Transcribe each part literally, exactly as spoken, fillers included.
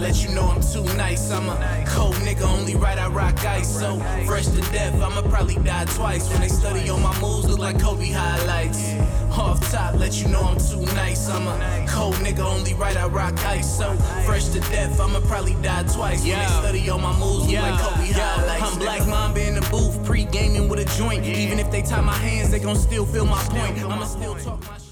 let you know I'm too nice. I'm a cold nigga, only right I rock ice. So fresh to death, I'ma probably die twice. When they study on my moves, look like Kobe highlights. Off top, let you know I'm too nice. I'm a cold nigga, only right I rock ice. So fresh to death, I'ma probably die twice. When they study on my moves, look like Kobe highlights. I'm Black Mamba in the booth, pre-gaming with a joint. Even if they tie my hands, they gon' still feel my point. I'ma still talk my shit.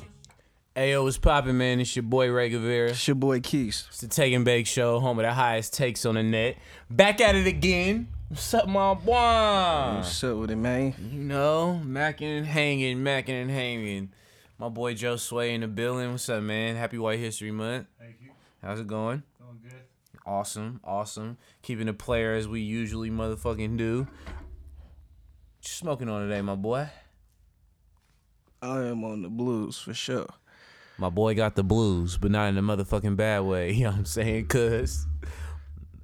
Ayo, what's poppin', man? It's your boy, Ray Guevara. It's your boy, Keys. It's the Take and Bake Show, home of the highest takes on the net. Back at it again. What's up, my boy? What's up with it, man? You know, mackin' and hangin', mackin' and hangin'. My boy, Joe Sway in the building. What's up, man? Happy White History Month. Thank you. How's it going? Going good. Awesome, awesome. Keeping the player as we usually motherfucking do. What you smoking on today, my boy? I am on the blues, for sure. My boy got the blues, but not in a motherfucking bad way. You know what I'm saying? Cause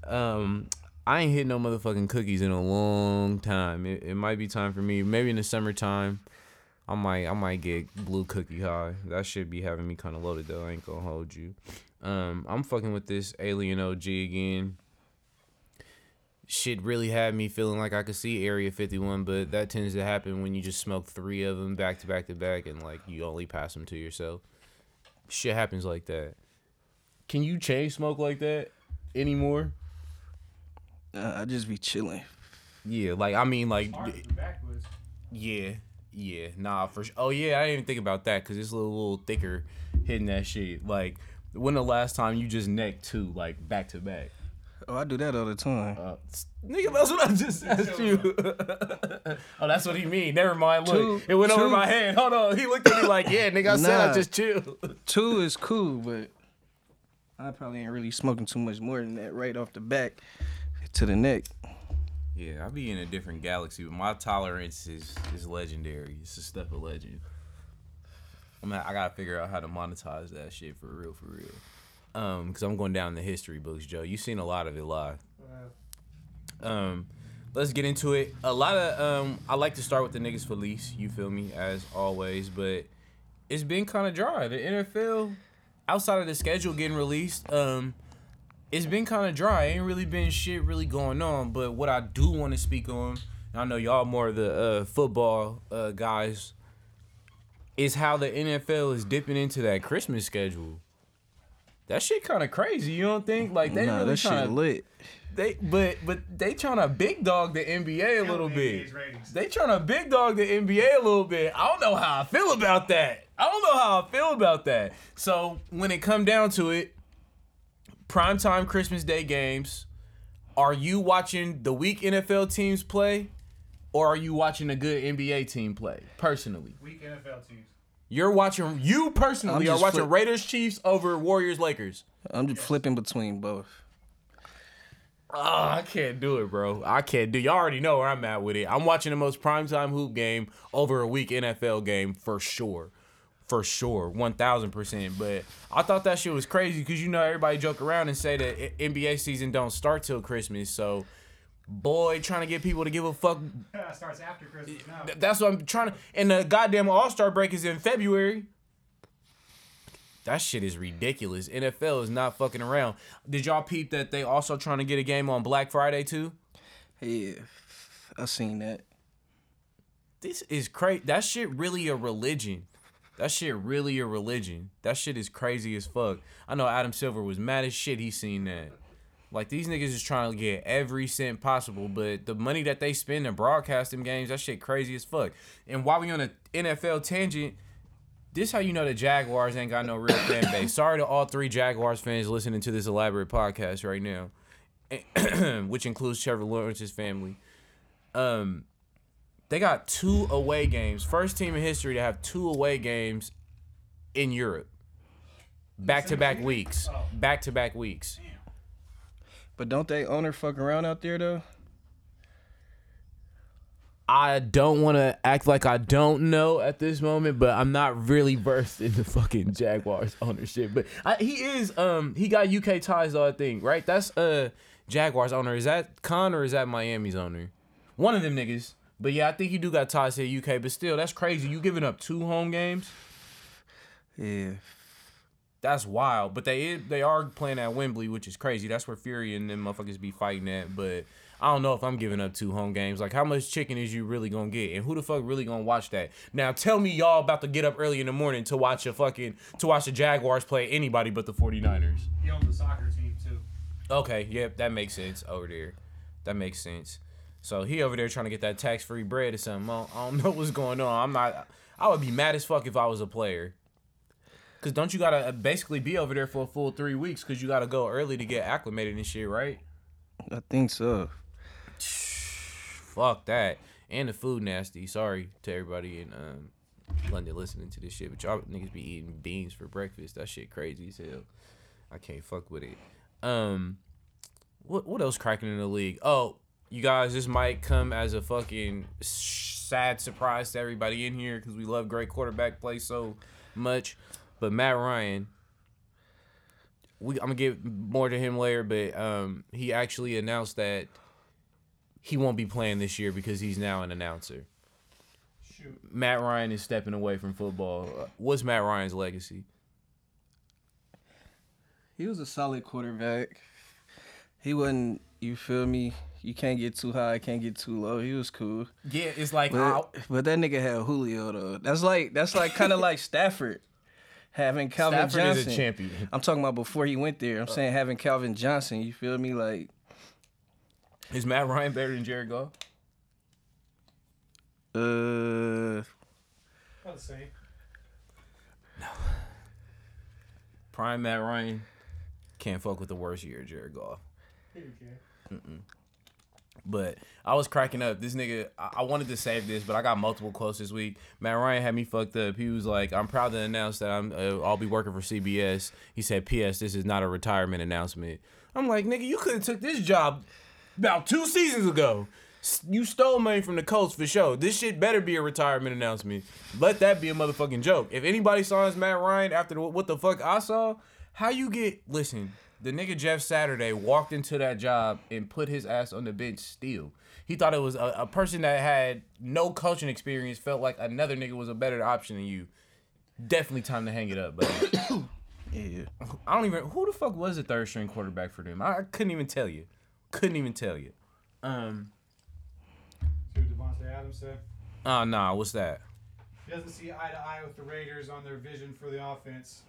um, I ain't hit no motherfucking cookies in a long time. It, it might be time for me. Maybe in the summertime, I might I might get blue cookie high. That shit be having me kind of loaded though. I ain't gonna hold you. Um, I'm fucking with this Alien O G again. Shit really had me feeling like I could see Area fifty-one, but that tends to happen when you just smoke three of them back to back to back, and like you only pass them to yourself. Shit happens like that. Can you chain smoke like that anymore? Uh, I just be chilling. Yeah, like I mean, like yeah, yeah, nah, for sure. Oh yeah, I didn't even think about that because it's a little, little thicker hitting that shit. Like, when the last time you just necked two like back to back? Oh, I do that all the time. Uh, nigga, that's what I just asked you. Oh, that's what he mean. Never mind. Look, two, it went two. Over my head. Hold on. He looked at me like, yeah, nigga, I nah, said I just chilled. Two is cool, but I probably ain't really smoking too much more than that right off the back to the neck. Yeah, I be in a different galaxy, but my tolerance is, is legendary. It's a step of legend. I mean, I got to figure out how to monetize that shit for real, for real. Um, because I'm going down the history books, Joe. You've seen a lot of it live. Um, let's get into it. A lot of, um, I like to start with the niggas police, you feel me, as always. But it's been kind of dry. The N F L, outside of the schedule getting released, um, it's been kind of dry. Ain't really been shit really going on. But what I do want to speak on, and I know y'all more of the uh, football uh, guys, is how the N F L is dipping into that Christmas schedule. That shit kind of crazy, you don't think? Like they nah, really that trying, shit lit. They but but they trying to big dog the N B A a little bit. They trying to big dog the N B A a little bit. I don't know how I feel about that. I don't know how I feel about that. So when it come down to it, primetime Christmas Day games. Are you watching the weak N F L teams play, or are you watching a good N B A team play? Personally, weak N F L teams. You're watching, you personally are watching flip- Raiders, Chiefs over Warriors, Lakers. I'm just flipping between both. Oh, I can't do it, bro. I can't do it. Y'all already know where I'm at with it. I'm watching the most primetime hoop game over a weak N F L game for sure. For sure. one thousand percent. But I thought that shit was crazy because you know everybody joke around and say that N B A season don't start till Christmas. So, boy, trying to get people to give a fuck. It starts after Christmas now. That's what I'm trying to. And the goddamn All-Star break is in February. That shit is ridiculous. N F L is not fucking around. Did y'all peep that they also trying to get a game on Black Friday too? Yeah, I seen that. This is crazy. That shit really a religion. That shit really a religion. That shit is crazy as fuck. I know Adam Silver was mad as shit he seen that. Like, these niggas is trying to get every cent possible, but the money that they spend in broadcasting games, that shit crazy as fuck. And while we on an N F L tangent, this how you know the Jaguars ain't got no real fan base. Sorry to all three Jaguars fans listening to this elaborate podcast right now, which includes Trevor Lawrence's family. Um, they got two away games. First team in history to have two away games in Europe. Back-to-back weeks. Back-to-back weeks. But don't they owner fuck around out there, though? I don't want to act like I don't know at this moment, but I'm not really versed in the fucking Jaguars ownership. But I, he is, um, he got U K ties, though, I think, right? That's uh, Jaguars owner. Is that Khan or is that Miami's owner? One of them niggas. But yeah, I think he do got ties to the U K, but still, that's crazy. You giving up two home games? Yeah. That's wild. But they they are playing at Wembley, which is crazy. That's where Fury and them motherfuckers be fighting at. But I don't know if I'm giving up two home games. Like, how much chicken is you really going to get? And who the fuck really going to watch that? Now, tell me y'all about to get up early in the morning to watch a fucking, to watch the Jaguars play anybody but the 49ers. He owned the soccer team, too. Okay, yep, that makes sense over there. That makes sense. So he over there trying to get that tax-free bread or something. I don't, I don't know what's going on. I'm not, I would be mad as fuck if I was a player. Because don't you got to basically be over there for a full three weeks because you got to go early to get acclimated and shit, right? I think so. Fuck that. And the food nasty. Sorry to everybody in um, London listening to this shit. But y'all niggas be eating beans for breakfast. That shit crazy as hell. I can't fuck with it. Um, What what else cracking in the league? Oh, you guys, this might come as a fucking sad surprise to everybody in here because we love great quarterback play so much. But Matt Ryan, we I'm going to get more to him later, but um, he actually announced that he won't be playing this year because he's now an announcer. Shoot. Matt Ryan is stepping away from football. What's Matt Ryan's legacy? He was a solid quarterback. He wasn't, you feel me? You can't get too high, can't get too low. He was cool. Yeah, it's like, but, but that nigga had Julio though. That's like that's like kind of like Stafford having Calvin Stafford Johnson. Stafford is a champion. I'm talking about before he went there. I'm oh. saying having Calvin Johnson. You feel me? Like. Is Matt Ryan better than Jared Goff? Uh, I'll say. No. Prime Matt Ryan can't fuck with the worst year of Jared Goff. Here you can. Mm-mm. But I was cracking up. This nigga, I-, I wanted to save this, but I got multiple quotes this week. Matt Ryan had me fucked up. He was like, "I'm proud to announce that I'm uh, I'll be working for C B S." He said, "P S. This is not a retirement announcement." I'm like, nigga, you could have took this job about two seasons ago. You stole money from the Colts for sure. This shit better be a retirement announcement. Let that be a motherfucking joke. If anybody saw this Matt Ryan after the, what the fuck I saw, how you get... Listen, the nigga Jeff Saturday walked into that job and put his ass on the bench still. He thought it was a, a person that had no coaching experience felt like another nigga was a better option than you. Definitely time to hang it up, buddy. Yeah. I don't even... Who the fuck was the third string quarterback for them? I, I couldn't even tell you. Couldn't even tell you. Um, See what Devontae Adams said? Oh, nah, what's that? He doesn't see eye to eye with the Raiders on their vision for the offense.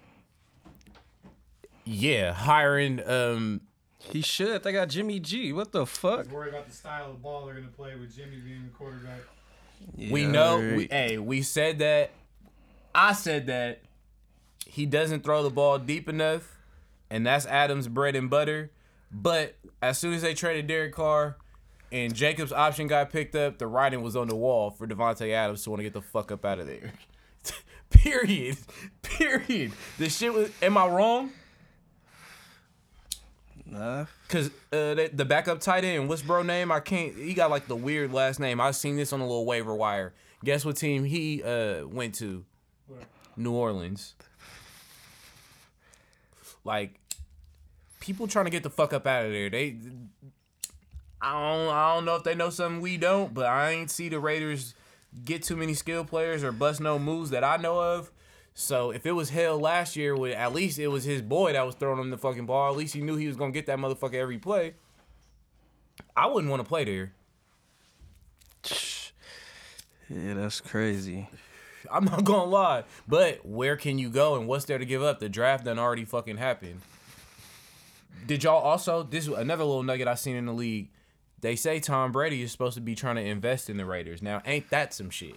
Yeah, hiring... Um, he should. They got Jimmy G. What the fuck? He's worried about the style of ball they're going to play with Jimmy being the quarterback. Yeah. We know... We, hey, we said that. I said that. He doesn't throw the ball deep enough, and that's Adams' bread and butter. But as soon as they traded Derek Carr and Jacob's option got picked up, the writing was on the wall for Devontae Adams to want to get the fuck up out of there. Period. Period. This shit was... Am I wrong? Nah. Because uh, the, the backup tight end, what's bro name? I can't... He got like the weird last name. I've seen this on a little waiver wire. Guess what team he uh, went to? Where? New Orleans. Like... People trying to get the fuck up out of there. They, I don't, I don't know if they know something we don't, but I ain't see the Raiders get too many skill players or bust no moves that I know of. So if it was hell last year, with at least it was his boy that was throwing him the fucking ball. At least he knew he was gonna get that motherfucker every play. I wouldn't want to play there. Yeah, that's crazy. I'm not gonna lie, but where can you go and what's there to give up? The draft done already fucking happened. Did y'all also, this is another little nugget I seen in the league. They say Tom Brady is supposed to be trying to invest in the Raiders. Now, ain't that some shit?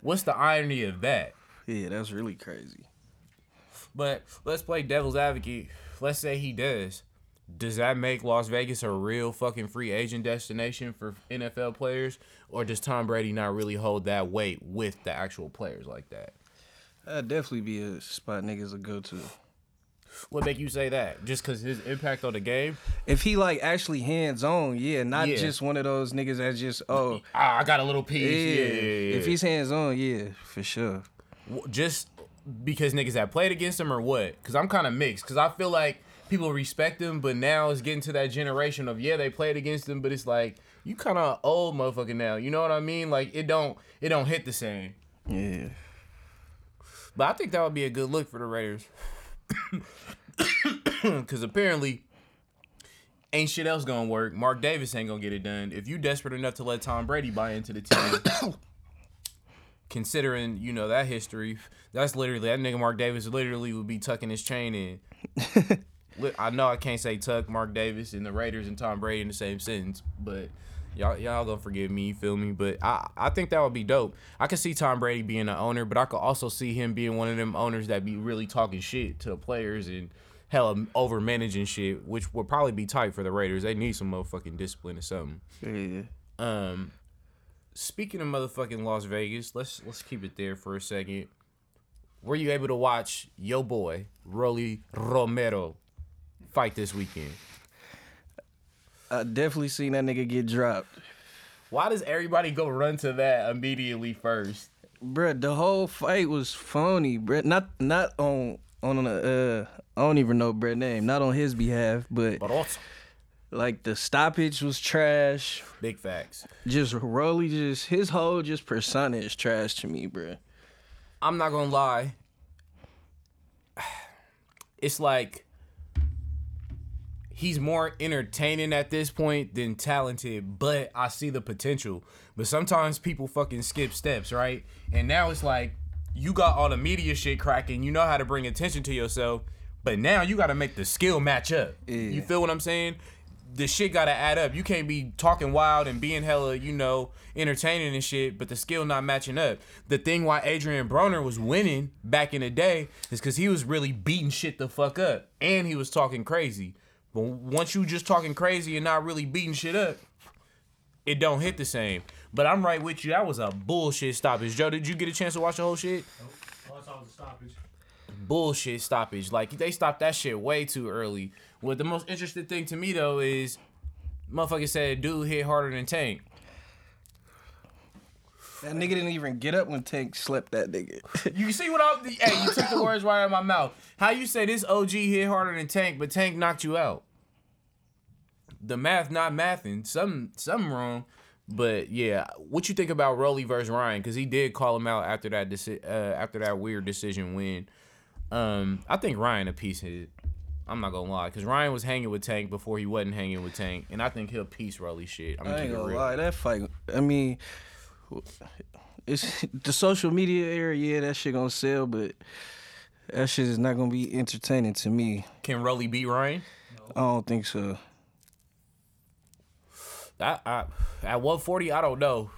What's the irony of that? Yeah, that's really crazy. But let's play devil's advocate. Let's say he does. Does that make Las Vegas a real fucking free agent destination for N F L players? Or does Tom Brady not really hold that weight with the actual players like that? That'd definitely be a spot niggas will go to. What make you say that? Just because his impact on the game? If he, like, actually hands-on, yeah, not yeah. just one of those niggas that just, oh. I got a little piece. Yeah. Yeah, yeah, yeah. If he's hands-on, yeah, for sure. Just because niggas have played against him or what? Because I'm kind of mixed. Because I feel like people respect him, but now it's getting to that generation of, yeah, they played against him, but it's like, you kind of old motherfucker now. You know what I mean? Like, it don't, it don't hit the same. Yeah. But I think that would be a good look for the Raiders. Because apparently, ain't shit else gonna work. Mark Davis ain't gonna get it done. If you desperate enough to let Tom Brady buy into the team, considering, you know, that history, that's literally, that nigga Mark Davis literally would be tucking his chain in. I know I can't say tuck Mark Davis and the Raiders and Tom Brady in the same sentence, but y'all y'all gonna forgive me, you feel me? But I, I think that would be dope. I could see Tom Brady being an owner, but I could also see him being one of them owners that be really talking shit to the players and hella over managing shit, which would probably be tight for the Raiders. They need some motherfucking discipline or something. Yeah. Um, speaking of motherfucking Las Vegas, let's let's keep it there for a second. Were you able to watch your boy Rolly Romero fight this weekend? I definitely seen that nigga get dropped. Why does everybody go run to that immediately first? Bruh, the whole fight was phony, bruh. Not not on on a, uh I don't even know bruh name. Not on his behalf, but Barroso. Like the stoppage was trash. Big facts. Just Rolly, just his whole just persona is trash to me, bruh. I'm not gonna lie. It's like he's more entertaining at this point than talented, but I see the potential. But sometimes people fucking skip steps, right? And now it's like, you got all the media shit cracking, you know how to bring attention to yourself, but now you got to make the skill match up. Yeah. You feel what I'm saying? The shit got to add up. You can't be talking wild and being hella, you know, entertaining and shit, but the skill not matching up. The thing why Adrian Broner was winning back in the day is because he was really beating shit the fuck up, and he was talking crazy. But once you just talking crazy and not really beating shit up, it don't hit the same. But I'm right with you. That was a bullshit stoppage. Joe, did you get a chance to watch the whole shit? Nope. All I saw was a stoppage. Bullshit stoppage. Like, they stopped that shit way too early. What the most interesting thing to me, though, is motherfucker said dude hit harder than Tank. That nigga didn't even get up when Tank slept that nigga. You see what I... Hey, you took the words right out of my mouth. How you say this O G hit harder than Tank, but Tank knocked you out? The math not mathing. Something, something wrong. But, yeah. What you think about Rolly versus Ryan? Because he did call him out after that deci- uh, after that weird decision win. Um, I think Ryan a piece hit. I'm not going to lie. Because Ryan was hanging with Tank before he wasn't hanging with Tank. And I think he'll piece Rolly shit. I'm I ain't going to lie. That fight... I mean... It's the social media era, yeah, that shit gonna sell, but that shit is not gonna be entertaining to me. Can Rolly beat Ryan? No. I don't think so. I, I at one forty, I don't know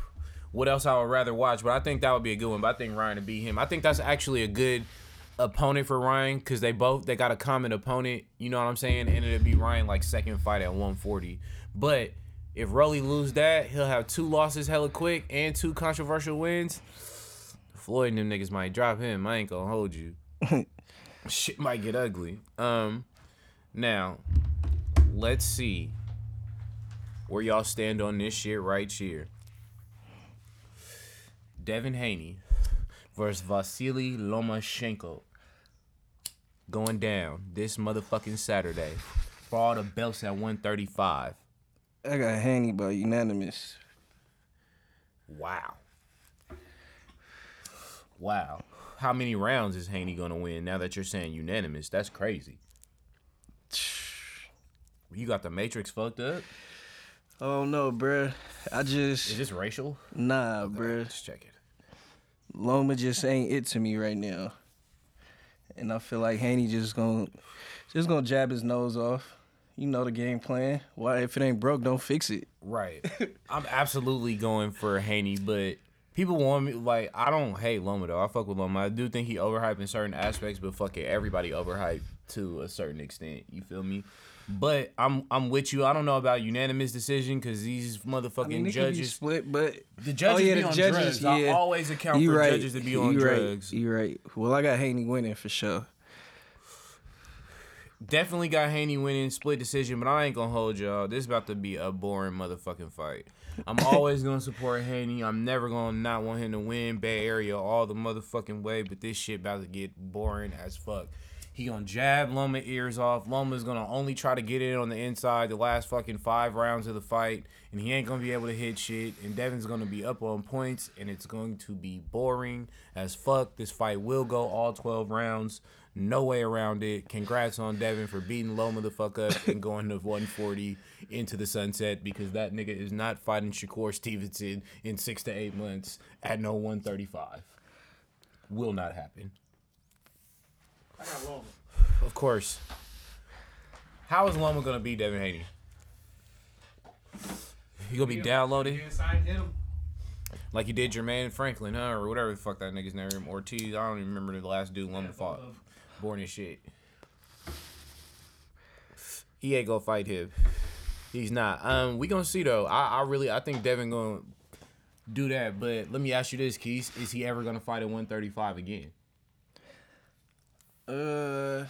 what else I would rather watch, but I think that would be a good one. But I think Ryan would beat him. I think that's actually a good opponent for Ryan because they both they got a common opponent. You know what I'm saying? And it'll be Ryan like second fight at one forty, but. If Rolly lose that, he'll have two losses hella quick and two controversial wins. Floyd and them niggas might drop him. I ain't gonna hold you. Shit might get ugly. Um, now, let's see where y'all stand on this shit right here. Devin Haney versus Vasily Lomachenko going down this motherfucking Saturday for all the belts at one thirty-five. I got Haney by unanimous. Wow. Wow. How many rounds is Haney going to win now that you're saying unanimous? That's crazy. You got the Matrix fucked up? Oh, no, bruh. I just... Is this racial? Nah, okay, bruh. Just check it. Loma just ain't it to me right now. And I feel like Haney just going to just gonna jab his nose off. You know the game plan. Why, if it ain't broke, don't fix it. Right. I'm absolutely going for Haney, but people want me, like, I don't hate Loma, though. I fuck with Loma. I do think he overhyped in certain aspects, but fuck it, everybody overhyped to a certain extent. You feel me? But I'm I'm with you. I don't know about unanimous decision because these motherfucking I mean, they judges... Can be split, but... The judges oh, yeah, be the on judges, drugs. Yeah. I always account you for right. judges to be on you drugs. Right. You're right. Well, I got Haney winning for sure. Definitely got Haney winning, split decision, but I ain't gonna hold y'all. This is about to be a boring motherfucking fight. I'm always gonna support Haney. I'm never gonna not want him to win Bay Area all the motherfucking way, but this shit about to get boring as fuck. He gonna jab Loma ears off. Loma's gonna only try to get in on the inside the last fucking five rounds of the fight, and he ain't gonna be able to hit shit, and Devin's gonna be up on points, and it's going to be boring as fuck. This fight will go all twelve rounds. No way around it. Congrats on Devin for beating Loma the fuck up and going to one forty into the sunset, because that nigga is not fighting Shakur Stevenson in six to eight months at no one thirty-five. Will not happen. I got Loma. Of course. How is Loma going to beat Devin Haney? He going to be downloaded? Like he did Jermaine Franklin, huh? Or whatever the fuck that nigga's name. Ortiz. I don't even remember the last dude Loma fought. Born as shit. He ain't gonna fight him. He's not. Um, we gonna see though. I, I really I think Devin gonna do that. But let me ask you this, Keys: is he ever gonna fight at one thirty-five again? Uh,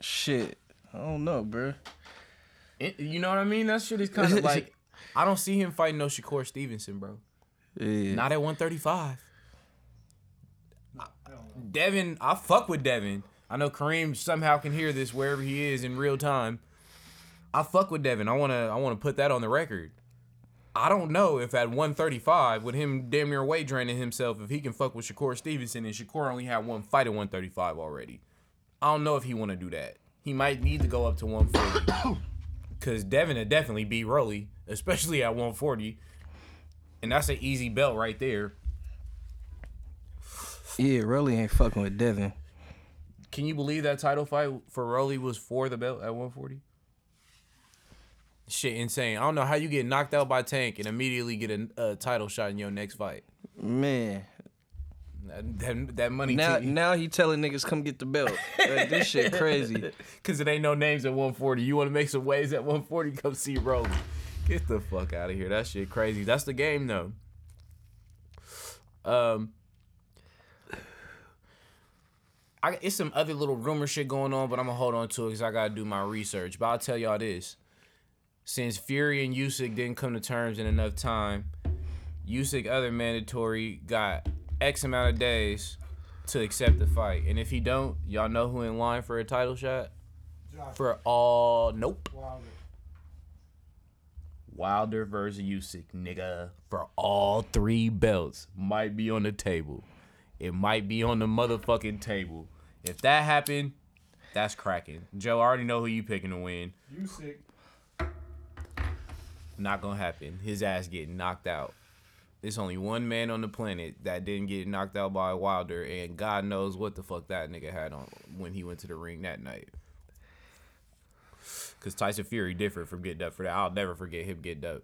shit. I don't know, bro. It, you know what I mean? That shit is kind of like I don't see him fighting no Shakur Stevenson, bro. Yeah. Not at one thirty-five. Devin, I fuck with Devin. I know Kareem somehow can hear this wherever he is in real time. I fuck with Devin. I wanna, I wanna put that on the record. I don't know if at one thirty-five, with him damn near weight draining himself, if he can fuck with Shakur Stevenson, and Shakur only had one fight at one thirty-five already. I don't know if he wanna do that. He might need to go up to one forty, cause Devin would definitely beat Rolly, especially at one forty, and that's an easy belt right there. Yeah, Rolly ain't fucking with Devin. Can you believe that title fight for Rolly was for the belt at one forty? Shit, insane. I don't know how you get knocked out by Tank and immediately get a, a title shot in your next fight. Man. That, that, that money. Now, t- now he telling niggas come get the belt. Like, this shit crazy. Because it ain't no names at one forty. You want to make some waves at one forty, come see Rolly. Get the fuck out of here. That shit crazy. That's the game, though. Um... I, it's some other little rumor shit going on, but I'm going to hold on to it because I got to do my research. But I'll tell y'all this. Since Fury and Usyk didn't come to terms in enough time, Usyk, other mandatory, got X amount of days to accept the fight. And if he don't, y'all know who in line for a title shot? Josh. For all... Nope. Wilder. Wilder versus Usyk, nigga. For all three belts. Might be on the table. It might be on the motherfucking table. If that happened, that's cracking. Joe, I already know who you picking to win. You sick. Not gonna happen. His ass getting knocked out. There's only one man on the planet that didn't get knocked out by Wilder, and God knows what the fuck that nigga had on when he went to the ring that night. Because Tyson Fury differed from getting up for that. I'll never forget him getting up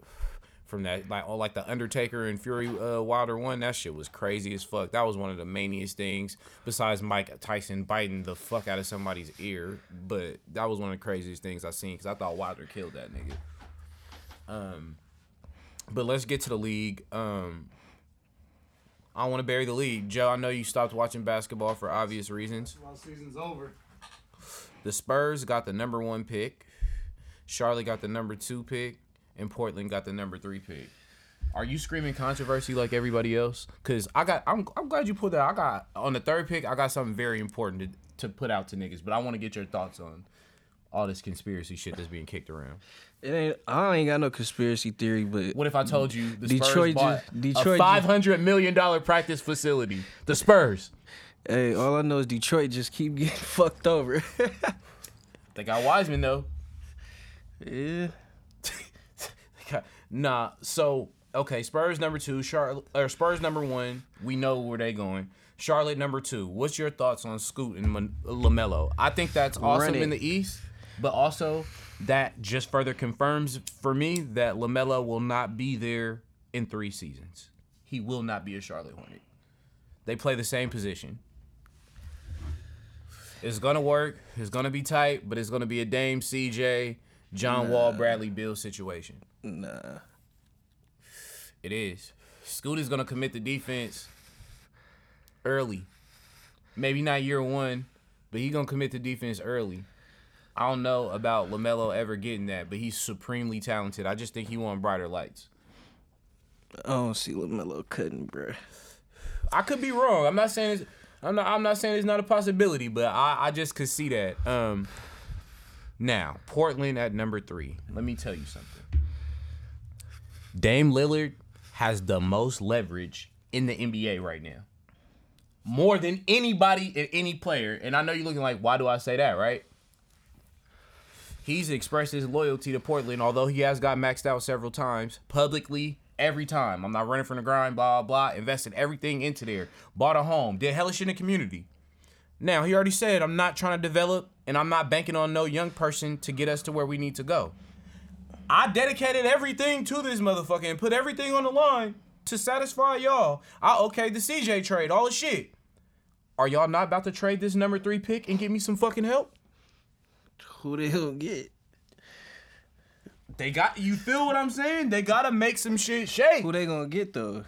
from that, like, all, like the Undertaker and Fury uh, Wilder one, that shit was crazy as fuck. That was one of the maniest things, besides Mike Tyson biting the fuck out of somebody's ear. But that was one of the craziest things I seen, because I thought Wilder killed that nigga. Um, but let's get to the league. Um, I don't want to bury the league. Joe, I know you stopped watching basketball for obvious reasons. Well, season's over. The Spurs got the number one pick. Charlotte got the number two pick. And Portland got the number three pick. Are you screaming controversy like everybody else? Cause I got, I'm, I'm glad you put that. I got on the third pick. I got something very important to, to put out to niggas, but I want to get your thoughts on all this conspiracy shit that's being kicked around. It ain't. I ain't got no conspiracy theory, but what if I told you the Detroit Spurs bought just, Detroit a five hundred million dollar practice facility? The Spurs. Hey, all I know is Detroit just keep getting fucked over. They got Wiseman though. Yeah. Nah, so, okay, Spurs number two, Charlotte, or Spurs number one, we know where they going. Charlotte number two, what's your thoughts on Scoot and Man- LaMelo? I think that's awesome in the East, but also that just further confirms for me that LaMelo will not be there in three seasons. He will not be a Charlotte Hornet. They play the same position. It's going to work. It's going to be tight, but it's going to be a Dame, C J, John nah. Wall, Bradley Beal situation. Nah. It is. Scoot is going to commit the defense early. Maybe not year one, but he's going to commit the defense early. I don't know about LaMelo ever getting that, but he's supremely talented. I just think he wants brighter lights. I don't see LaMelo cutting, bro. I could be wrong. I'm not saying it's, I'm not I'm not saying it's not a possibility, but I, I just could see that. Um Now, Portland at number three. Let me tell you something. Dame Lillard has the most leverage in the N B A right now. more than anybody and any player. And I know you're looking like, why do I say that, right? He's expressed his loyalty to Portland, although he has got maxed out several times, publicly, every time. I'm not running from the grind, blah, blah, blah. Invested everything into there. Bought a home. Did hellish in the community. Now, he already said, I'm not trying to develop, and I'm not banking on no young person to get us to where we need to go. I dedicated everything to this motherfucker and put everything on the line to satisfy y'all. I okayed the C J trade, all the shit. Are y'all not about to trade this number three pick and give me some fucking help? Who the hell get? They got, you feel what I'm saying? They gotta make some shit shake. Who they gonna get though?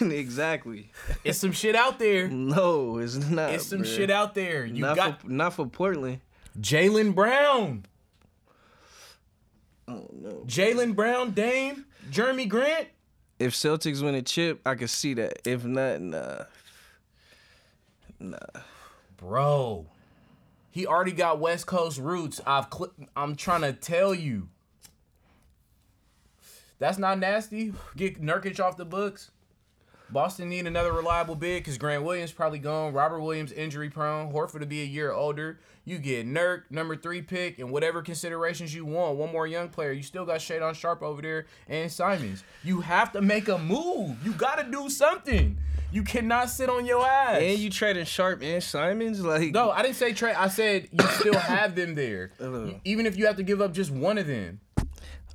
Exactly. It's some shit out there. No, it's not. It's some bro. shit out there. You not got for, not for Portland. Jaylen Brown. Oh no. Jaylen Brown, Dame, Jeremy Grant. If Celtics win a chip, I could see that. If not, nah, nah, bro. He already got West Coast roots. I've cl- I'm trying to tell you. That's not nasty. Get Nurkic off the books. Boston need another reliable big because Grant Williams probably gone. Robert Williams injury prone. Horford to be a year older. You get Nurk, number three pick, and whatever considerations you want. One more young player. You still got Shadon Sharp over there and Simons. You have to make a move. You got to do something. You cannot sit on your ass. And you trading Sharp and Simons? Like No, I didn't say trade. I said you still have them there. Uh, Even if you have to give up just one of them.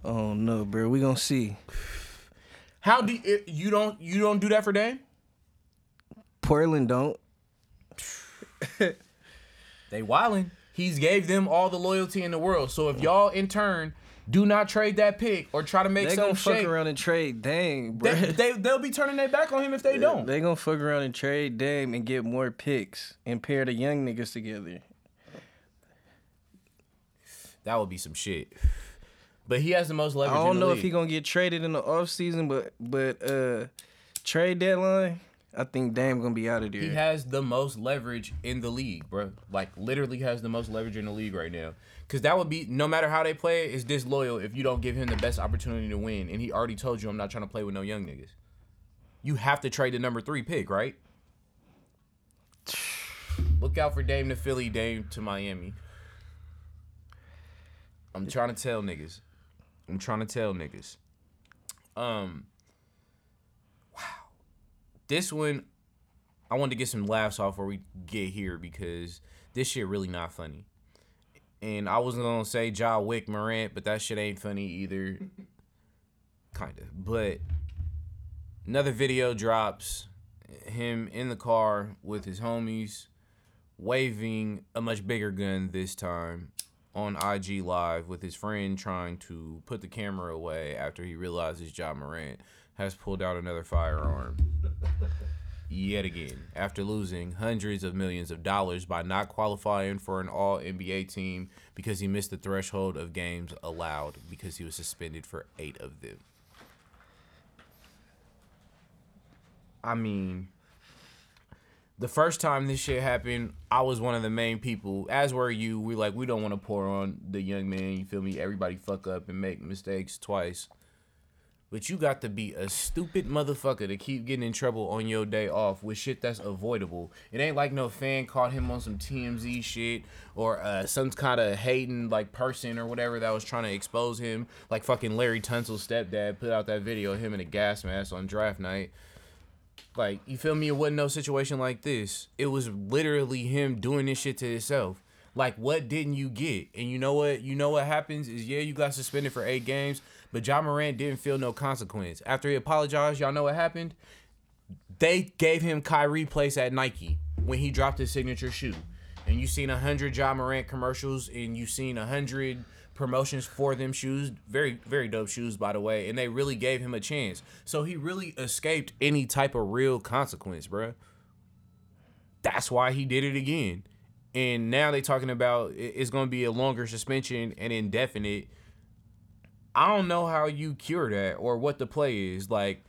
Oh, no, bro. We're going to see. How do you, you don't you don't do that for Dame? Portland don't. They wildin'. He's gave them all the loyalty in the world. So if y'all, in turn, do not trade that pick or try to make some shake. They gonna fuck around and trade Dame, bro. They, they, they'll be turning their back on him if they don't. They gonna fuck around and trade Dame and get more picks and pair the young niggas together. That would be some shit. But he has the most leverage in the league. I don't know if he's gonna get traded in the offseason, but but uh, trade deadline, I think Dame gonna be out of there. He has the most leverage in the league, bro. Like, literally has the most leverage in the league right now. Because that would be, no matter how they play, it's disloyal if you don't give him the best opportunity to win. And he already told you, I'm not trying to play with no young niggas. You have to trade the number three pick, right? Look out for Dame to Philly, Dame to Miami. I'm trying to tell niggas. I'm trying to tell niggas. Um, wow. This one, I wanted to get some laughs off where we get here because this shit really not funny. And I wasn't going to say Ja Wick Morant, but that shit ain't funny either. Kind of. But another video drops. Him in the car with his homies, waving a much bigger gun this time on I G Live with his friend trying to put the camera away after he realizes Ja Morant has pulled out another firearm. Yet again, after losing hundreds of millions of dollars by not qualifying for an all N B A team because he missed the threshold of games allowed because he was suspended for eight of them. I mean, the first time this shit happened, I was one of the main people, as were you. We like, we don't want to pour on the young man, you feel me? Everybody fuck up and make mistakes twice. But you got to be a stupid motherfucker to keep getting in trouble on your day off with shit that's avoidable. It ain't like no fan caught him on some T M Z shit or uh, some kind of hating like person or whatever that was trying to expose him. Like fucking Larry Tunsil's stepdad put out that video of him in a gas mask on draft night. Like, you feel me? It wasn't no situation like this. It was literally him doing this shit to himself. Like, what didn't you get? And you know what? You know what happens is, yeah, you got suspended for eight games, but Ja Morant didn't feel no consequence. After he apologized, y'all know what happened? They gave him Kyrie place at Nike when he dropped his signature shoe. And you've seen one hundred Ja Morant commercials, and you've seen one hundred promotions for them shoes. Very, very dope shoes, by the way. And they really gave him a chance. So he really escaped any type of real consequence, bro. That's why he did it again. And now they're talking about it's going to be a longer suspension and indefinite. I don't know how you cure that or what the play is. Like,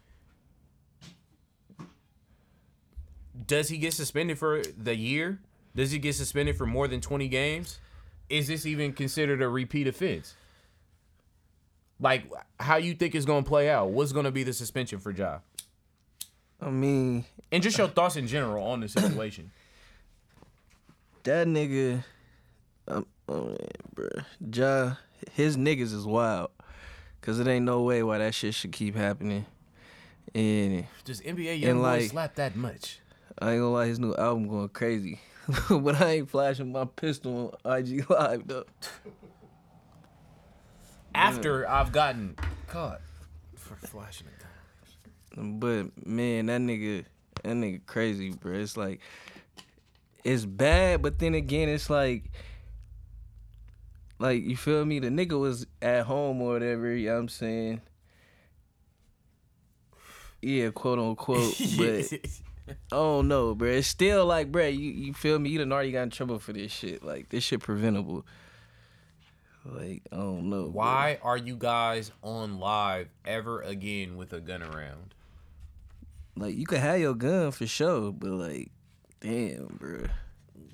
does he get suspended for the year? Does he get suspended for more than twenty games? Is this even considered a repeat offense? Like, how you think it's going to play out? What's going to be the suspension for Ja? I mean, And just your thoughts in general on the situation. That nigga, um, oh man, bro, Ja, his niggas is wild. Cause it ain't no way why that shit should keep happening. And does N B A young boy like, slap that much? I ain't gonna lie, his new album going crazy, but I ain't flashing my pistol on I G Live though. After yeah. I've gotten caught for flashing it. But man, that nigga, that nigga crazy, bro. It's like, it's bad, but then again, it's like, like you feel me? The nigga was at home or whatever. You know what I'm saying? Yeah, quote unquote. But I don't know, bro. It's still like, bro. You you feel me? You done already got in trouble for this shit. Like this shit preventable. Like, I don't know. Why bro. Are you guys on live ever again with a gun around? Like, you could have your gun for sure, but, like, damn, bro.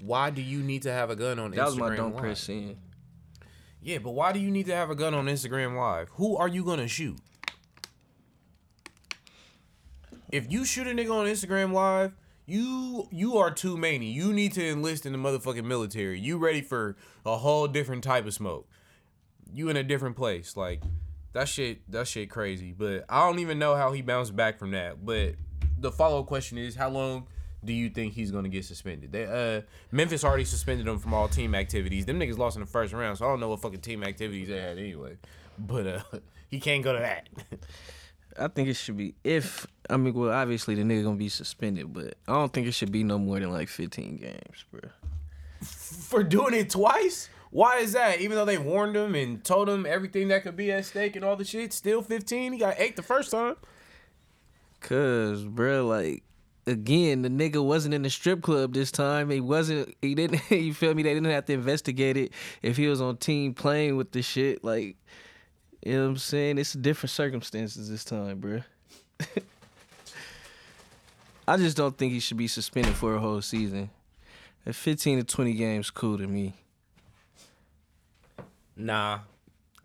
Why do you need to have a gun on that Instagram Live? That was my don't press in. Yeah, but why do you need to have a gun on Instagram Live? Who are you going to shoot? If you shoot a nigga on Instagram Live, you you are too many. You need to enlist in the motherfucking military. You ready for a whole different type of smoke. You in a different place. Like, that shit, that shit crazy. But I don't even know how he bounced back from that. But the follow-up question is, how long do you think he's going to get suspended? They uh, Memphis already suspended him from all team activities. Them niggas lost in the first round, so I don't know what fucking team activities they had anyway. But uh, he can't go to that. I think it should be, if, I mean, well, obviously the nigga gonna be suspended, but I don't think it should be no more than like fifteen games, bro. For doing it twice? Why is that? Even though they warned him and told him everything that could be at stake and all the shit, still fifteen? He got eight the first time. Cause, bro, like, again, the nigga wasn't in the strip club this time. He wasn't, he didn't, you feel me? They didn't have to investigate it if he was on team playing with the shit, like, you know what I'm saying? It's different circumstances this time, bro. I just don't think he should be suspended for a whole season. At fifteen to twenty games, cool to me. Nah,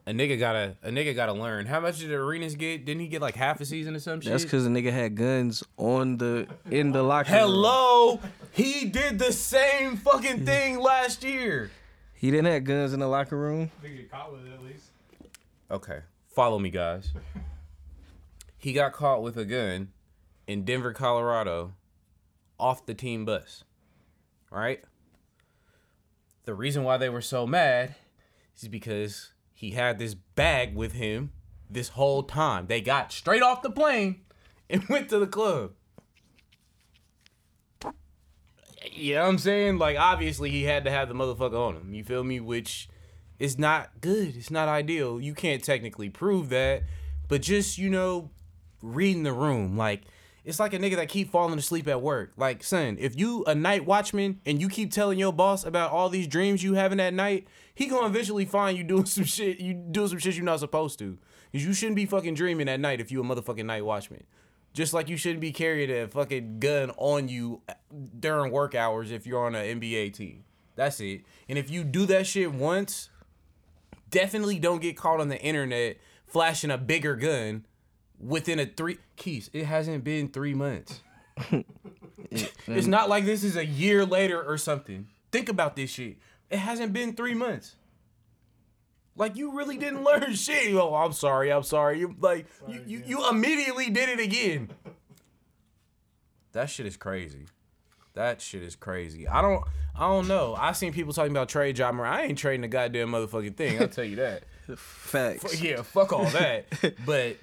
a nigga gotta a nigga gotta learn. How much did the Arenas get? Didn't he get like half a season or some shit? That's because the nigga had guns on the in the locker room. Hello, he did the same fucking thing last year. He didn't have guns in the locker room. Nigga get caught with it at least. Okay, follow me, guys. He got caught with a gun in Denver, Colorado, off the team bus, right? The reason why they were so mad is because he had this bag with him this whole time. They got straight off the plane and went to the club. You know what I'm saying? Like, obviously, he had to have the motherfucker on him. You feel me? Which... it's not good. It's not ideal. You can't technically prove that, but just, you know, reading the room. Like, it's like a nigga that keep falling asleep at work. Like, son, if you a night watchman and you keep telling your boss about all these dreams you having at night, he gonna eventually find you doing some shit. You doing some shit you're not supposed to. Cause you shouldn't be fucking dreaming at night if you a motherfucking night watchman. Just like you shouldn't be carrying a fucking gun on you during work hours if you're on an N B A team. That's it. And if you do that shit once, definitely don't get caught on the internet flashing a bigger gun within a three... Keys, it hasn't been three months. It's not like this is a year later or something. Think about this shit. It hasn't been three months. Like, you really didn't learn shit. Oh, I'm sorry, I'm sorry. You like sorry, you, you, you immediately did it again. That shit is crazy. That shit is crazy. I don't I don't know. I seen people talking about trade Ja Morant. I ain't trading a goddamn motherfucking thing. I'll tell you that. Facts. F- yeah, fuck all that. But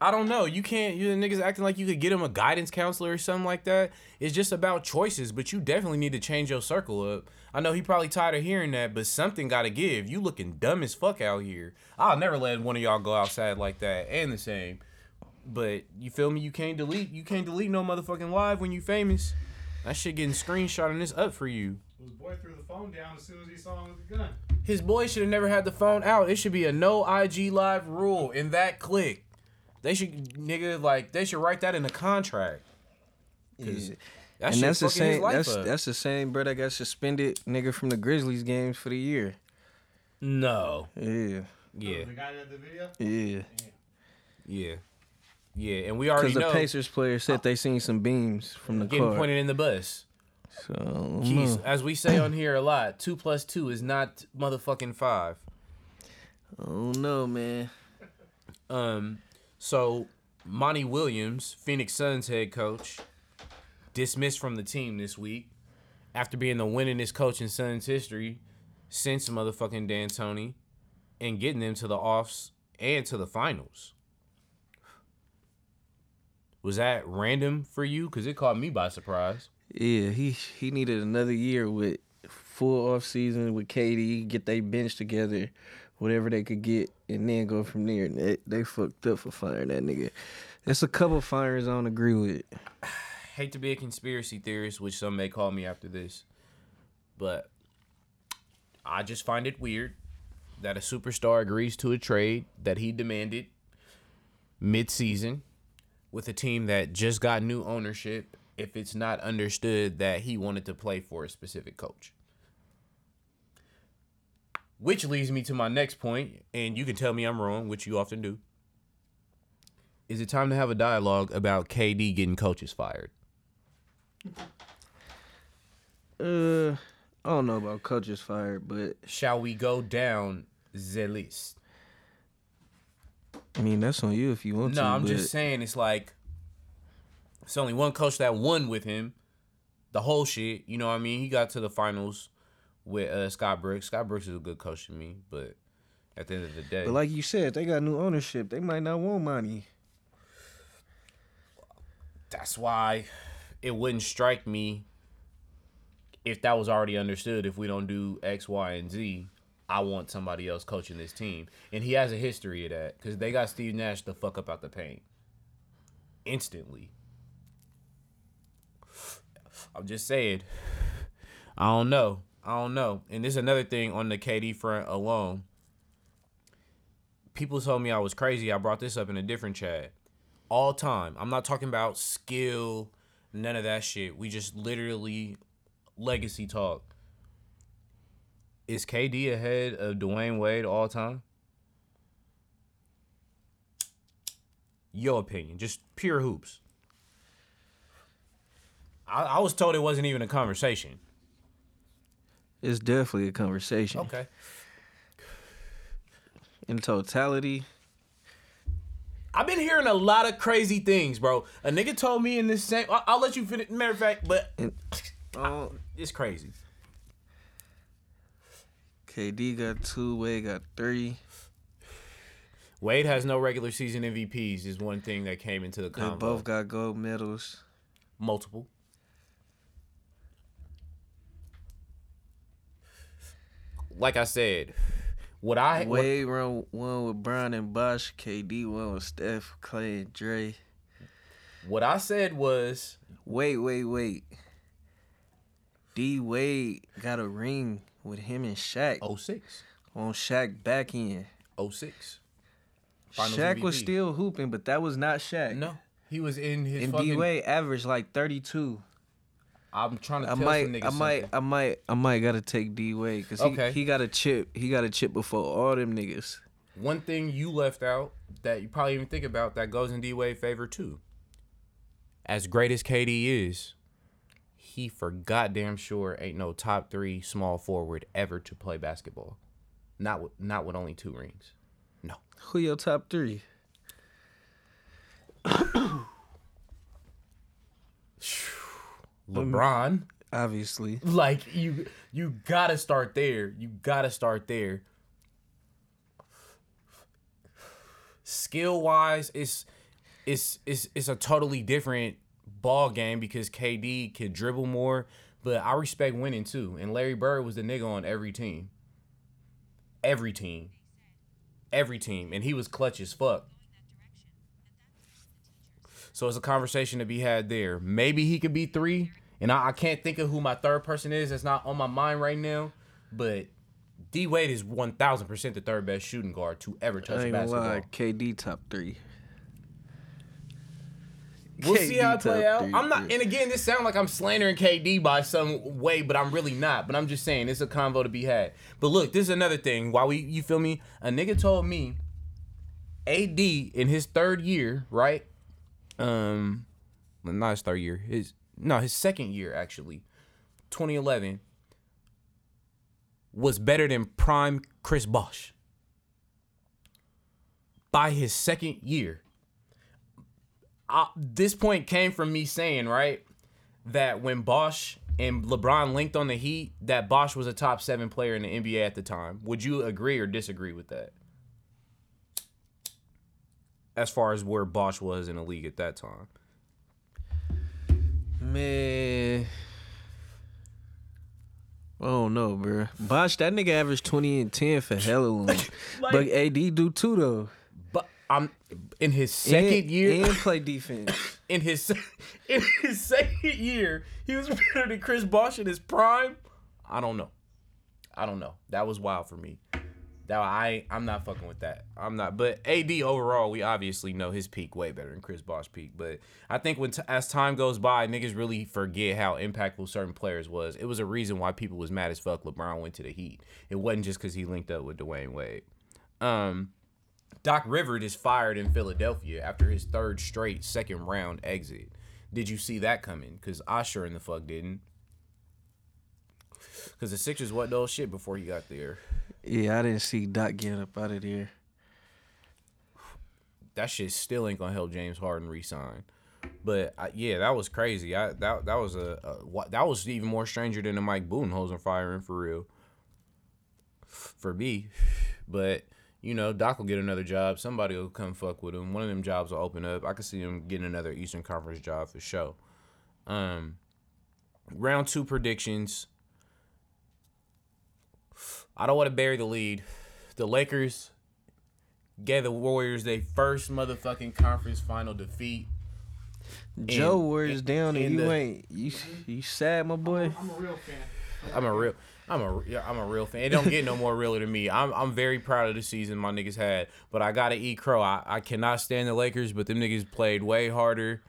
I don't know. You can't, you niggas acting like you could get him a guidance counselor or something like that. It's just about choices, but you definitely need to change your circle up. I know he probably tired of hearing that, but something got to give. You looking dumb as fuck out here. I'll never let one of y'all go outside like that. And the same. But you feel me? You can't delete. You can't delete no motherfucking live when you famous. That shit getting screenshot and it's up for you. His boy threw the phone down as soon as he saw him with the gun. His boy should have never had the phone out. It should be a no I G live rule in that click. They should, nigga, like, they should write that in the contract. Yeah. That and that's the same. That's up. That's the same bro that got suspended, nigga, from the Grizzlies games for the year. No. Yeah. Yeah. Oh, the guy that had the video? Yeah. Yeah. Yeah. Yeah, and we already know. Because the Pacers player said they seen some beams from the car. Getting pointed in the bus. So, Keys, as we say on here a lot, two plus two is not motherfucking five. Oh, no, man. Um, so, Monty Williams, Phoenix Suns head coach, dismissed from the team this week after being the winningest coach in Suns history since motherfucking D'Antoni and getting them to the offs and to the finals. Was that random for you? Because it caught me by surprise. Yeah, he he needed another year with full off season with K D, get they bench together, whatever they could get, and then go from there. And they, they fucked up for firing that nigga. That's a couple fires I don't agree with. I hate to be a conspiracy theorist, which some may call me after this, but I just find it weird that a superstar agrees to a trade that he demanded mid-season with a team that just got new ownership if it's not understood that he wanted to play for a specific coach. Which leads me to my next point, and you can tell me I'm wrong, which you often do. Is it time to have a dialogue about K D getting coaches fired? Uh, I don't know about coaches fired, but... Shall we go down the list? I mean, that's on you if you want no, to. No, I'm but... just saying it's like... It's only one coach that won with him, the whole shit. You know what I mean? He got to the finals with uh, Scott Brooks. Scott Brooks is a good coach to me, but at the end of the day. But like you said, they got new ownership. They might not want money. That's why it wouldn't strike me if that was already understood. If we don't do X, Y, and Z, I want somebody else coaching this team. And he has a history of that because they got Steve Nash the fuck up out the paint instantly. I'm just saying, I don't know. I don't know. And this is another thing on the K D front alone. People told me I was crazy. I brought this up in a different chat. All time. I'm not talking about skill, none of that shit. We just literally legacy talk. Is K D ahead of Dwayne Wade all time? Your opinion. Just pure hoops. I was told it wasn't even a conversation. It's definitely a conversation. Okay. In totality. I've been hearing a lot of crazy things, bro. A nigga told me in this same... I'll, I'll let you finish. Matter of fact, but... And, uh, it's crazy. K D got two. Wade got three. Wade has no regular season M V Ps is one thing that came into the combo. They both got gold medals. Multiple. Like I said, what I... Wade won with Bron and Bosh, K D won with Steph, Clay, and Dre. What I said was... Wait, wait, wait. D-Wade got a ring with him and Shaq. oh six On Shaq back end. oh six Finals Shaq M V P. Was still hooping, but that was not Shaq. No. He was in his and fucking... And D-Wade averaged like thirty-two. I'm trying to tell I might, some niggas I might, something. I might, I might gotta take D-Wade because he, okay. he got a chip. He got a chip before all them niggas. One thing you left out that you probably even think about that goes in D-Wade's favor too. As great as K D is, he for goddamn sure ain't no top three small forward ever to play basketball. Not with, not with only two rings. No. Who your top three? LeBron, obviously. Like you, you gotta start there. You gotta start there. Skill wise, it's it's it's it's a totally different ball game because K D can dribble more. But I respect winning too. And Larry Bird was the nigga on every team, every team, every team, and he was clutch as fuck. So it's a conversation to be had there. Maybe he could be three. And I, I can't think of who my third person is. That's not on my mind right now. But D Wade is one thousand percent the third best shooting guard to ever touch a basketball. Lie, K D top three. We'll K D see how it play out. Three, I'm not. And again, this sounds like I'm slandering K D by some way, but I'm really not. But I'm just saying it's a convo to be had. But look, this is another thing. Why we? You feel me? A nigga told me, A D in his third year, right? Um, not his third year. His no, his second year actually, twenty eleven, was better than prime Chris Bosh. By his second year, I, this point came from me saying right that when Bosh and LeBron linked on the Heat, that Bosh was a top seven player in the N B A at the time. Would you agree or disagree with that? As far as where Bosh was in the league at that time. Man. I don't know, bro. Bosh, that nigga averaged twenty and ten for hella long. Like, but A D do too, though. But I'm in his second and, year. And play defense. In his in his second year, he was better than Chris Bosh in his prime. I don't know. I don't know. That was wild for me. That I I'm not fucking with that. I'm not. But A D overall, we obviously know his peak way better than Chris Bosh's peak. But I think when t- as time goes by, niggas really forget how impactful certain players was. It was a reason why people was mad as fuck LeBron went to the Heat. It wasn't just because he linked up with Dwayne Wade. Um, Doc Rivers is fired in Philadelphia after his third straight second round exit. Did you see that coming? Because I sure in the fuck didn't. Because the Sixers wasn't all shit before he got there. Yeah, I didn't see Doc getting up out of there. That shit still ain't gonna help James Harden resign. But I, yeah, that was crazy. I that that was a, a that was even more stranger than the Mike Budenholzer firing for real. For me, but you know Doc will get another job. Somebody will come fuck with him. One of them jobs will open up. I could see him getting another Eastern Conference job for sure. Um, round two predictions. I don't want to bury the lead. The Lakers gave the Warriors their first motherfucking conference final defeat. Joe Warriors down and you the, ain't you you sad, my boy. I'm a real fan. I'm a real I'm a yeah, I'm a real fan. It don't get no more realer than me. I'm I'm very proud of the season my niggas had, but I gotta eat crow. I, I cannot stand the Lakers, but them niggas played way harder.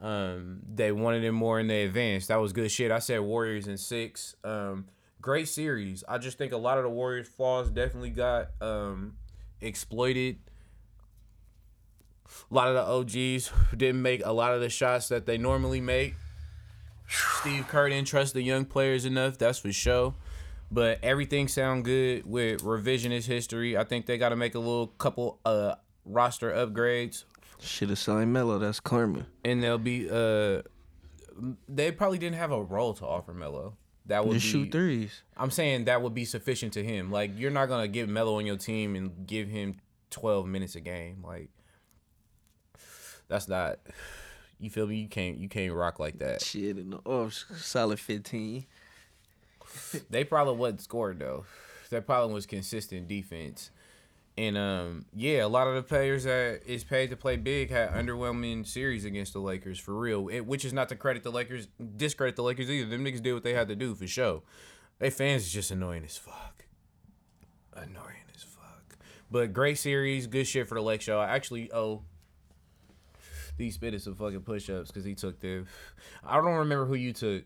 Um, they wanted it more and they advanced. That was good shit. I said Warriors in six. Um. Great series. I just think a lot of the Warriors' flaws definitely got um, exploited. A lot of the O Gs didn't make a lot of the shots that they normally make. Steve Kerr didn't trust the young players enough. That's for sure. But everything sound good with revisionist history. I think they got to make a little couple uh, roster upgrades. Should have signed Melo. That's karma. And they'll be... Uh, they probably didn't have a role to offer Melo. That would just be, shoot threes. I'm saying that would be sufficient to him. Like, you're not going to get Melo on your team and give him twelve minutes a game. Like, that's not... You feel me? You can't You can't rock like that. Shit, in the off, solid fifteen. They probably wasn't scored, though. Their problem was consistent defense. And, um, yeah, a lot of the players that is paid to play big had underwhelming series against the Lakers, for real. It, which is not to credit the Lakers, discredit the Lakers either. Them niggas did what they had to do, for sure. They fans is just annoying as fuck. Annoying as fuck. But great series, good shit for the Lake Show. I actually owe these spitters some fucking push-ups because he took the... I don't remember who you took.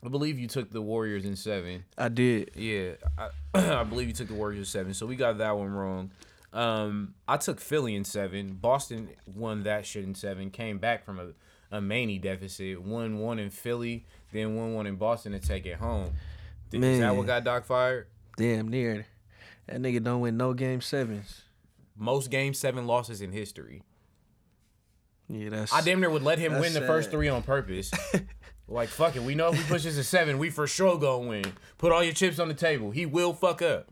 I believe you took the Warriors in seven. I did. Yeah. I, I believe you took the Warriors in seven. So we got that one wrong. Um, I took Philly in seven. Boston won that shit in seven. Came back from a, a Maney deficit. Won one in Philly. Then won one in Boston to take it home. Did, Man, is that what got Doc fired? Damn near. That nigga don't win no game sevens. Most game seven losses in history. Yeah, that's... I damn near would let him win the sad. first three on purpose. Like, fuck it. We know if we push this to seven, we for sure gonna win. Put all your chips on the table. He will fuck up.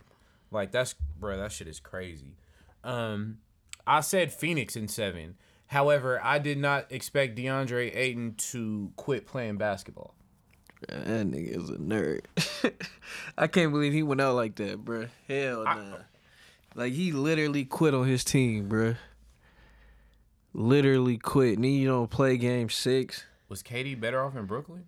Like, that's, bro, that shit is crazy. Um, I said Phoenix in seven. However, I did not expect DeAndre Ayton to quit playing basketball. Bro, that nigga is a nerd. I can't believe he went out like that, bro. Hell nah. I, like, he literally quit on his team, bro. Literally quit. And then you don't play game six. Was K D better off in Brooklyn?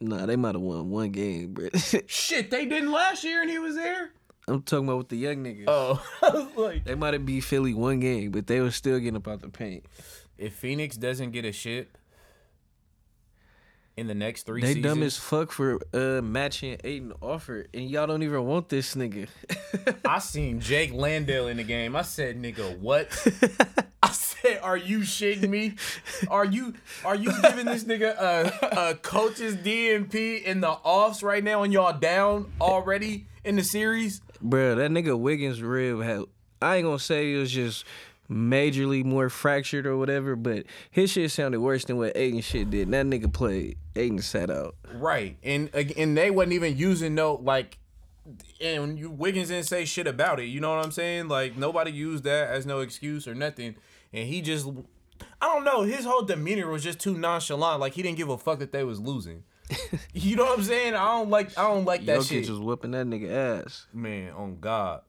Nah, they might have won one game, bro. Shit, they didn't last year and he was there? I'm talking about with the young niggas. Oh, I was like... They might have beat Philly one game, but they were still getting up out the paint. If Phoenix doesn't get a ship in the next three they seasons. They dumb as fuck for uh, matching Aiden Offer, and y'all don't even want this nigga. I seen Jake Landale in the game. I said, nigga, what? I said, are you shitting me? Are you are you giving this nigga a, a coach's D N P in the offs right now, and y'all down already in the series? Bro, that nigga Wiggins' rib had, I ain't gonna say it was just majorly more fractured or whatever, but his shit sounded worse than what Aiden shit did. And that nigga played. Aiden sat out. Right, and and they wasn't even using no like, and you, Wiggins didn't say shit about it. You know what I'm saying? Like nobody used that as no excuse or nothing. And he just, I don't know. His whole demeanor was just too nonchalant. Like he didn't give a fuck that they was losing. You know what I'm saying? I don't like. I don't like that Jokic shit. Jokic was whooping that nigga ass. Man, on God.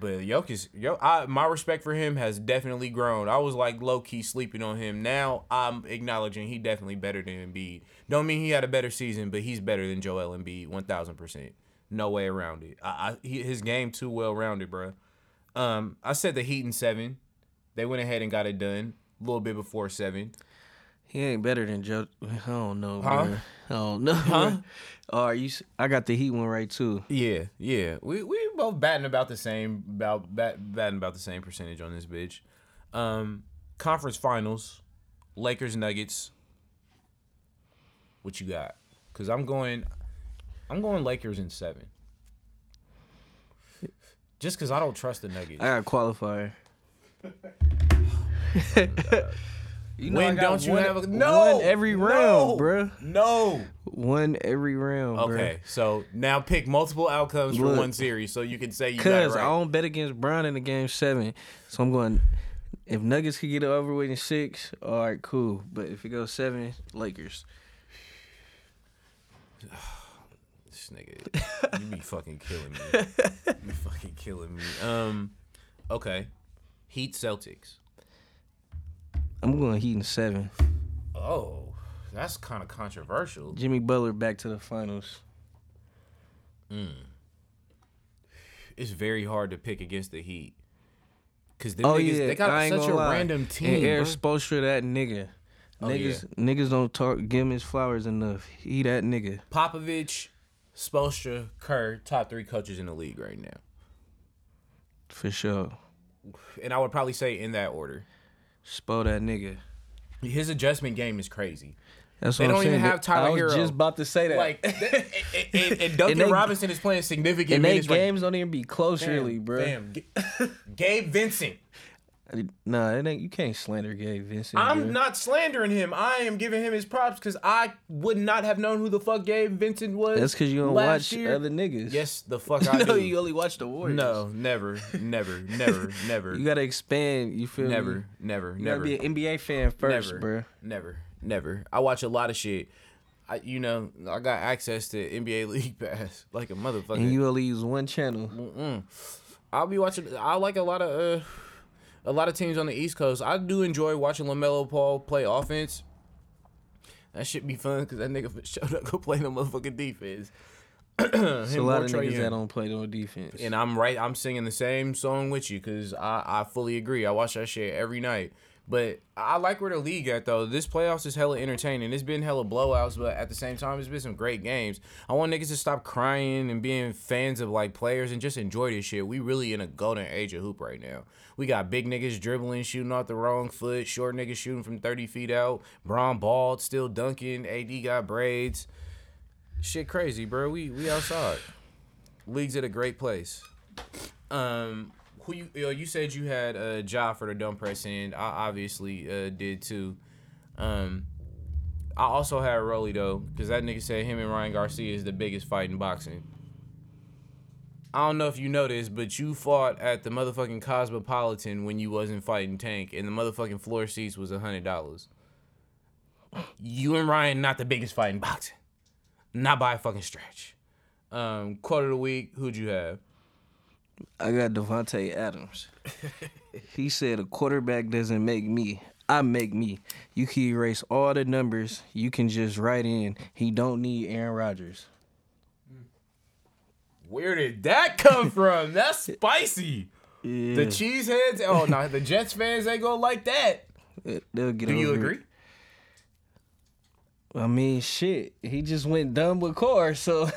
But Jokic, yo, I, my respect for him has definitely grown. I was like low-key sleeping on him. Now I'm acknowledging he definitely better than Embiid. Don't mean he had a better season, but he's better than Joel Embiid, one thousand percent. No way around it. I, I, he, his game too well-rounded, bro. Um, I said the Heat in seven. They went ahead and got it done a little bit before seven. He ain't better than Joe. I don't know, huh? Bro. I don't know. Huh? Oh, are you? I got the Heat one right too. Yeah, yeah. We we both batting about the same about bat, batting about the same percentage on this bitch. Um, conference finals, Lakers Nuggets. What you got? Cause I'm going, I'm going Lakers in seven. Just cause I don't trust the Nuggets. I got a qualifier. Oh, you know, when don't you one, have a no one every round, no, bro? No, one every round. Okay, bro. So now pick multiple outcomes Look, for one series, so you can say you got it right. Because I don't bet against Brown in the game seven, so I'm going. If Nuggets could get it over with in six, all right, cool. But if it goes seven, Lakers. This nigga, you be fucking killing me. You be fucking killing me. Um, okay, Heat Celtics. I'm going Heat in seven. Oh, that's kind of controversial. Jimmy Butler back to the finals. Mm. It's very hard to pick against the Heat. Because them oh, niggas, yeah. they got such a lie. random team. And Eric Spoelstra, that nigga. Oh, niggas, yeah. niggas don't talk, give him his flowers enough. He that nigga. Popovich, Spoelstra, Kerr, top three coaches in the league right now. For sure. And I would probably say in that order. Spo that nigga. His adjustment game is crazy. That's they what I'm saying. They don't even have Tyler I was Hero. Just about to say that. Like, and, and, and Duncan and they, Robinson is playing significant and minutes. And their games like, don't even be close, damn, really, bro. Damn. Gabe Vincent. Nah, it ain't, you can't slander Gabe Vincent. I'm bro. not slandering him. I am giving him his props because I would not have known who the fuck Gabe Vincent was. That's because you don't watch year. other niggas. Yes, the fuck I no, do. No, you only watch the Warriors. No, never, never, never, never. You gotta expand. You feel never, me? Never, never, never. You gotta be an N B A fan first, never, bro. Never, never. I watch a lot of shit. I, you know, I got access to N B A League Pass like a motherfucker. And you only use one channel. Mm-mm. I'll be watching. I like a lot of. Uh, A lot of teams on the East Coast. I do enjoy watching LaMelo Ball play offense. That shit be fun because that nigga showed up go play no motherfucking defense. It's a lot of niggas him. that don't play no defense. And I'm right. I'm singing the same song with you because I, I fully agree. I watch that shit every night. But I like where the league at, though. This playoffs is hella entertaining. It's been hella blowouts, but at the same time, it's been some great games. I want niggas to stop crying and being fans of, like, players and just enjoy this shit. We really in a golden age of hoop right now. We got big niggas dribbling, shooting off the wrong foot, short niggas shooting from thirty feet out, Bron bald, still dunking, A D got braids. Shit crazy, bro. We we outside. League's at a great place. Um... Who you, you, know, you said you had uh, Ja for the dumb press in. I obviously uh, did too. Um, I also had Rolly though, because that nigga said him and Ryan Garcia is the biggest fight in boxing. I don't know if you know this, but you fought at the motherfucking Cosmopolitan when you wasn't fighting Tank, and the motherfucking floor seats was one hundred dollars. You and Ryan not the biggest fight in boxing. Not by a fucking stretch. Um, quote of the week, who'd you have? I got Devontae Adams. He said, a quarterback doesn't make me. I make me. You can erase all the numbers. You can just write in, he don't need Aaron Rodgers. Where did that come from? That's spicy. Yeah. The cheeseheads. Oh, no. The Jets fans ain't going to like that. They'll get Do over you agree? It. I mean, shit, he just went dumb with Core, so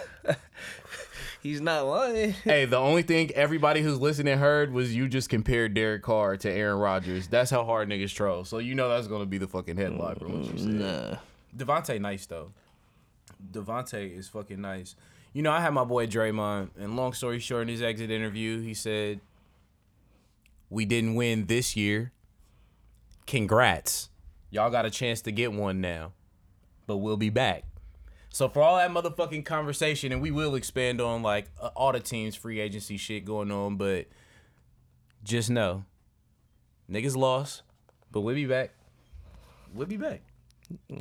he's not lying. Hey, the only thing everybody who's listening heard was you just compared Derek Carr to Aaron Rodgers. That's how hard niggas troll. So you know that's going to be the fucking headline for what you said. Nah. Devontae nice, though. Devontae is fucking nice. You know, I had my boy Draymond, and long story short, in his exit interview, he said, "We didn't win this year. Congrats. Y'all got a chance to get one now. But we'll be back." So for all that motherfucking conversation, and we will expand on like uh, all the teams' free agency shit going on, but just know, niggas lost, but we'll be back. We'll be back.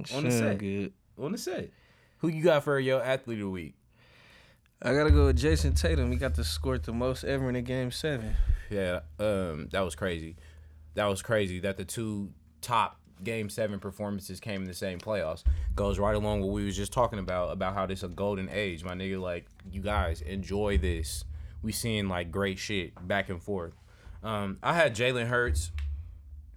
Sure, on the set. Good. On the set. Who you got for your athlete of the week? I gotta go with Jason Tatum. He got to score the most ever in a game seven. Yeah, um, that was crazy. That was crazy that the two top Game seven performances came in the same playoffs. Goes right along with what we was just talking about, about how this a golden age. My nigga, like, you guys, enjoy this. We seeing, like, great shit back and forth. Um, I had Jalen Hurts.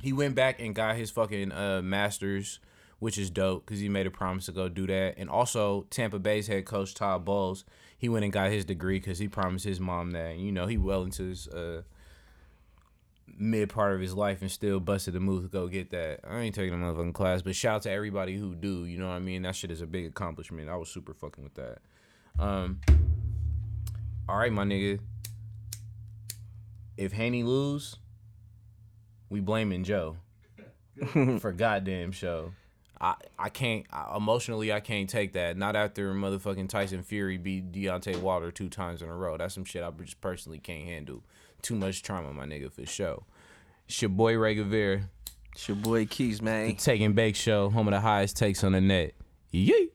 He went back and got his fucking uh, Masters, which is dope because he made a promise to go do that. And also, Tampa Bay's head coach, Todd Bowles, he went and got his degree because he promised his mom that. You know, he well into his... Uh, mid part of his life and still busted the move to go get that. I ain't taking a motherfucking class, but shout out to everybody who do, you know what I mean? That shit is a big accomplishment. I was super fucking with that. Um, all right, my nigga. If Haney lose, we blaming Joe for goddamn show. I, I can't, I, emotionally, I can't take that. Not after motherfucking Tyson Fury beat Deontay Wilder two times in a row. That's some shit I just personally can't handle. Too much trauma, my nigga, for sure. It's your boy, Ray Guevara. It's your boy, Keys, man. The Take and Bake Show, home of the highest takes on the net. Yee!